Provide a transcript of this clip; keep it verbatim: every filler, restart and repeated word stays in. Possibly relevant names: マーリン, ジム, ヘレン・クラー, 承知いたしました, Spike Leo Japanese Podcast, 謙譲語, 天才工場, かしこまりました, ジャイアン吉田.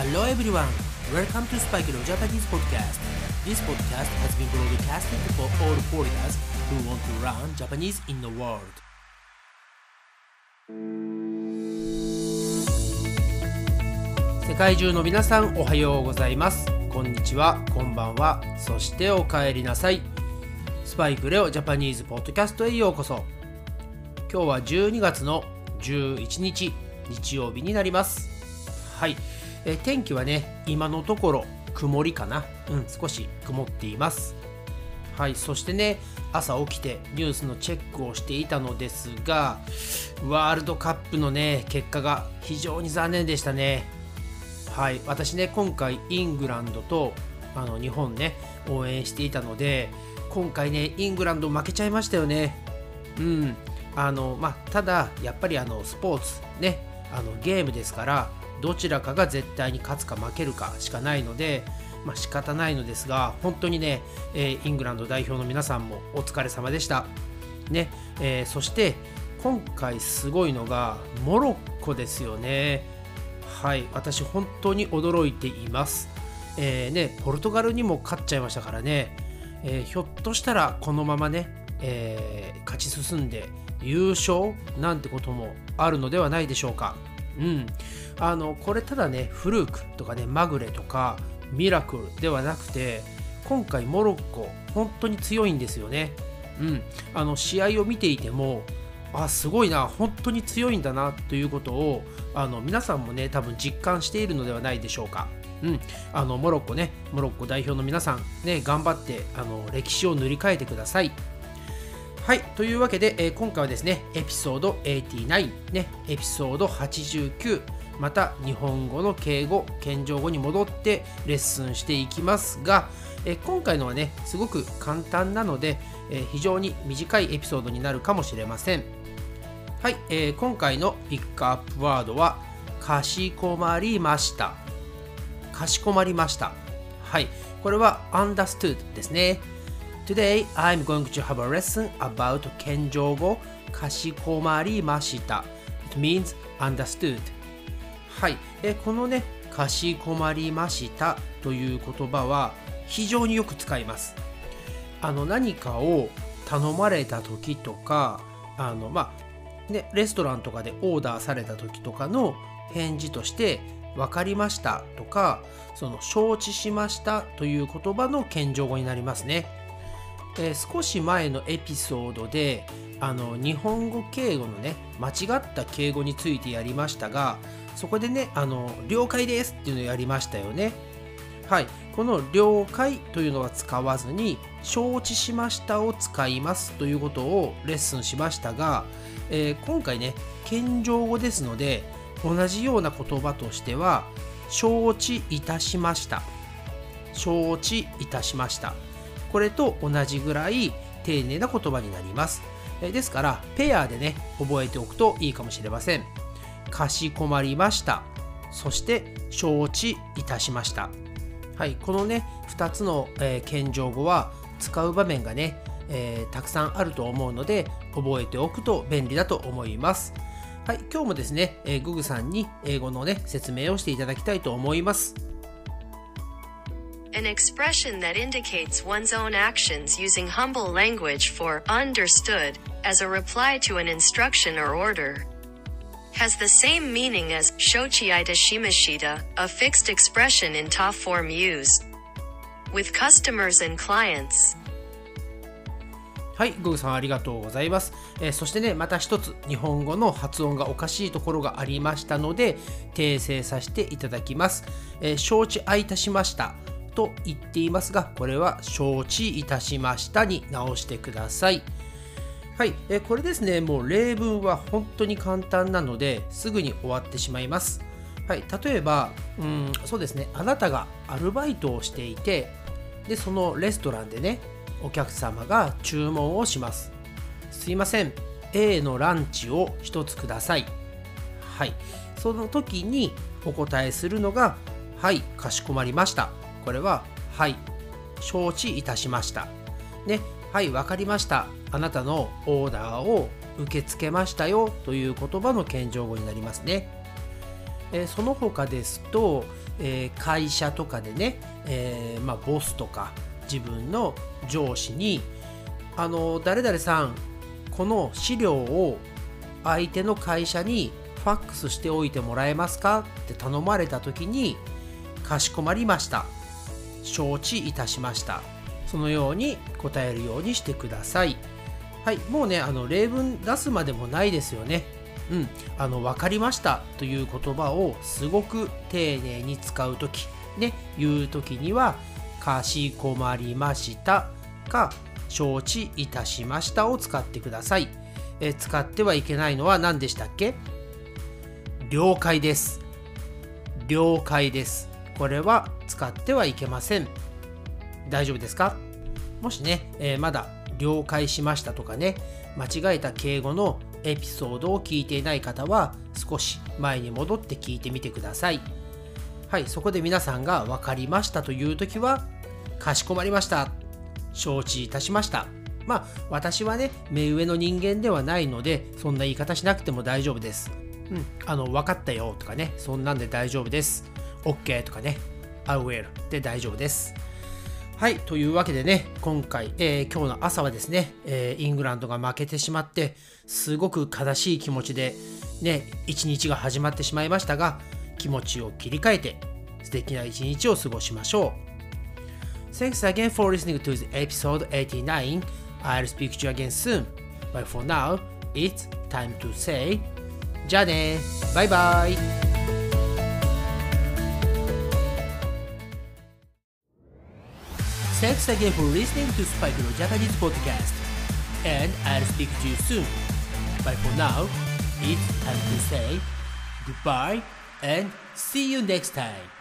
Hello everyone, welcome to Spike Leo Japanese Podcast. This podcast has been broadcasted for all foreigners who want to learn Japanese in the world. 世界中の皆さんおはようございます。こんにちは、こんばんは、そしてお帰りなさい。スパイクレオジャパニーズポッドキャストへようこそ。今日はじゅうにがつのじゅういちにち日曜日になります。はい、え天気はね、今のところ曇りかな、うん、少し曇っています。はい、そしてね、朝起きてニュースのチェックをしていたのですが、ワールドカップのね結果が非常に残念でしたね。はい、私ね、今回イングランドとあの日本ね応援していたので、今回ねイングランド負けちゃいましたよね。うんあのまあ、ただやっぱりあのスポーツね、あのゲームですから、どちらかが絶対に勝つか負けるかしかないので、まあ、仕方ないのですが、本当にね、えー、イングランド代表の皆さんもお疲れ様でした、ねえー、そして今回すごいのがモロッコですよね。はい、私本当に驚いています、えーね、ポルトガルにも勝っちゃいましたからね、えー、ひょっとしたらこのままね、えー、勝ち進んで優勝なんてこともあるのではないでしょうか。うん、あのこれただね、フルークとかね、マグレとかミラクルではなくて、今回モロッコ本当に強いんですよね。うん、あの試合を見ていても、あ、すごいな、本当に強いんだなということをあの皆さんもね多分実感しているのではないでしょうか。うん、あのモロッコね、モロッコ代表の皆さんね、頑張ってあの歴史を塗り替えてください。はい、というわけで、えー、今回はですね、エピソードはちじゅうきゅう、ね、エピソードはちじゅうきゅう、また日本語の敬語、謙譲語に戻ってレッスンしていきますが、えー、今回のはね、すごく簡単なので、えー、非常に短いエピソードになるかもしれません。はい、えー、今回のピックアップワードは、かしこまりました。かしこまりました。はい、これは understood ですね。Today, I'm going to have a lesson about 謙譲語、かしこまりました。It means understood. はい、えこのね、かしこまりましたという言葉は非常によく使います。あの何かを頼まれた時とか、あのまあね、レストランとかでオーダーされた時とかの返事として、わかりましたとか、その承知しましたという言葉の謙譲語になりますね。えー、少し前のエピソードであの日本語敬語のね間違った敬語についてやりましたが、そこでねあの了解ですっていうのをやりましたよね。はい、この了解というのは使わずに承知しましたを使いますということをレッスンしましたが、えー、今回ね謙譲語ですので、同じような言葉としては承知いたしました承知いたしましたこれと同じぐらい丁寧な言葉になります。ですからペアでね覚えておくといいかもしれません。かしこまりました。そして承知いたしました。はい、このねふたつの、えー、謙譲語は使う場面がね、えー、たくさんあると思うので覚えておくと便利だと思います。はい、今日もですね、えー、ググさんに英語のね説明をしていただきたいと思います。An expression that indicates one's own actions using humble language for understood as a reply to an instruction or order has the same meaning as shochi itashimashita, a fixed expression in ta form used with customers and clients。 はい、グーさんありがとうございます。えー、そしてね、また一つ日本語の発音がおかしいところがありましたので訂正させていただきます。えー、承知いたしましたと言っていますが、これは承知いたしましたに直してください。はい、えこれですね、もう例文は本当に簡単なのですぐに終わってしまいます。はい、例えばうーんそうですね、あなたがアルバイトをしていて、でそのレストランでねお客様が注文をします。すいません、 A のランチをひとつください。はい、その時にお答えするのが、はい、かしこまりました。これは、はい、承知いたしました。ね、はい、わかりました。あなたのオーダーを受け付けましたよという言葉の謙譲語になりますね。えー、その他ですと、えー、会社とかでね、えーまあ、ボスとか自分の上司にあの誰々さんこの資料を相手の会社にファックスしておいてもらえますかって頼まれた時に、かしこまりました、承知いたしました、そのように答えるようにしてください。はい、もうねあの例文出すまでもないですよね。うん、あの分かりましたという言葉をすごく丁寧に使う時ね、言う時にはかしこまりましたか承知いたしましたを使ってください。え使ってはいけないのは何でしたっけ？了解です。了解です。これは使ってはいけません。大丈夫ですか？もしね、えー、まだ了解しましたとかね、間違えた敬語のエピソードを聞いていない方は少し前に戻って聞いてみてください。はい、そこで皆さんが分かりましたというときは、かしこまりました。承知いたしました。まあ私はね、目上の人間ではないのでそんな言い方しなくても大丈夫です。うん、あの分かったよとかね、そんなんで大丈夫です。OK とかね、I will で大丈夫です。はい、というわけでね、今回、えー、今日の朝はですね、えー、イングランドが負けてしまって、すごく悲しい気持ちで、ね、一日が始まってしまいましたが、気持ちを切り替えて、素敵な一日を過ごしましょう。Thanks again for listening to the episode eighty-nine. I'll speak to you again soon. But for now, it's time to say, じゃあね、バイバイ。Thanks again for listening to Spike Leo Japanese Podcast, and I'll speak to you soon. But for now, it's time to say goodbye and see you next time.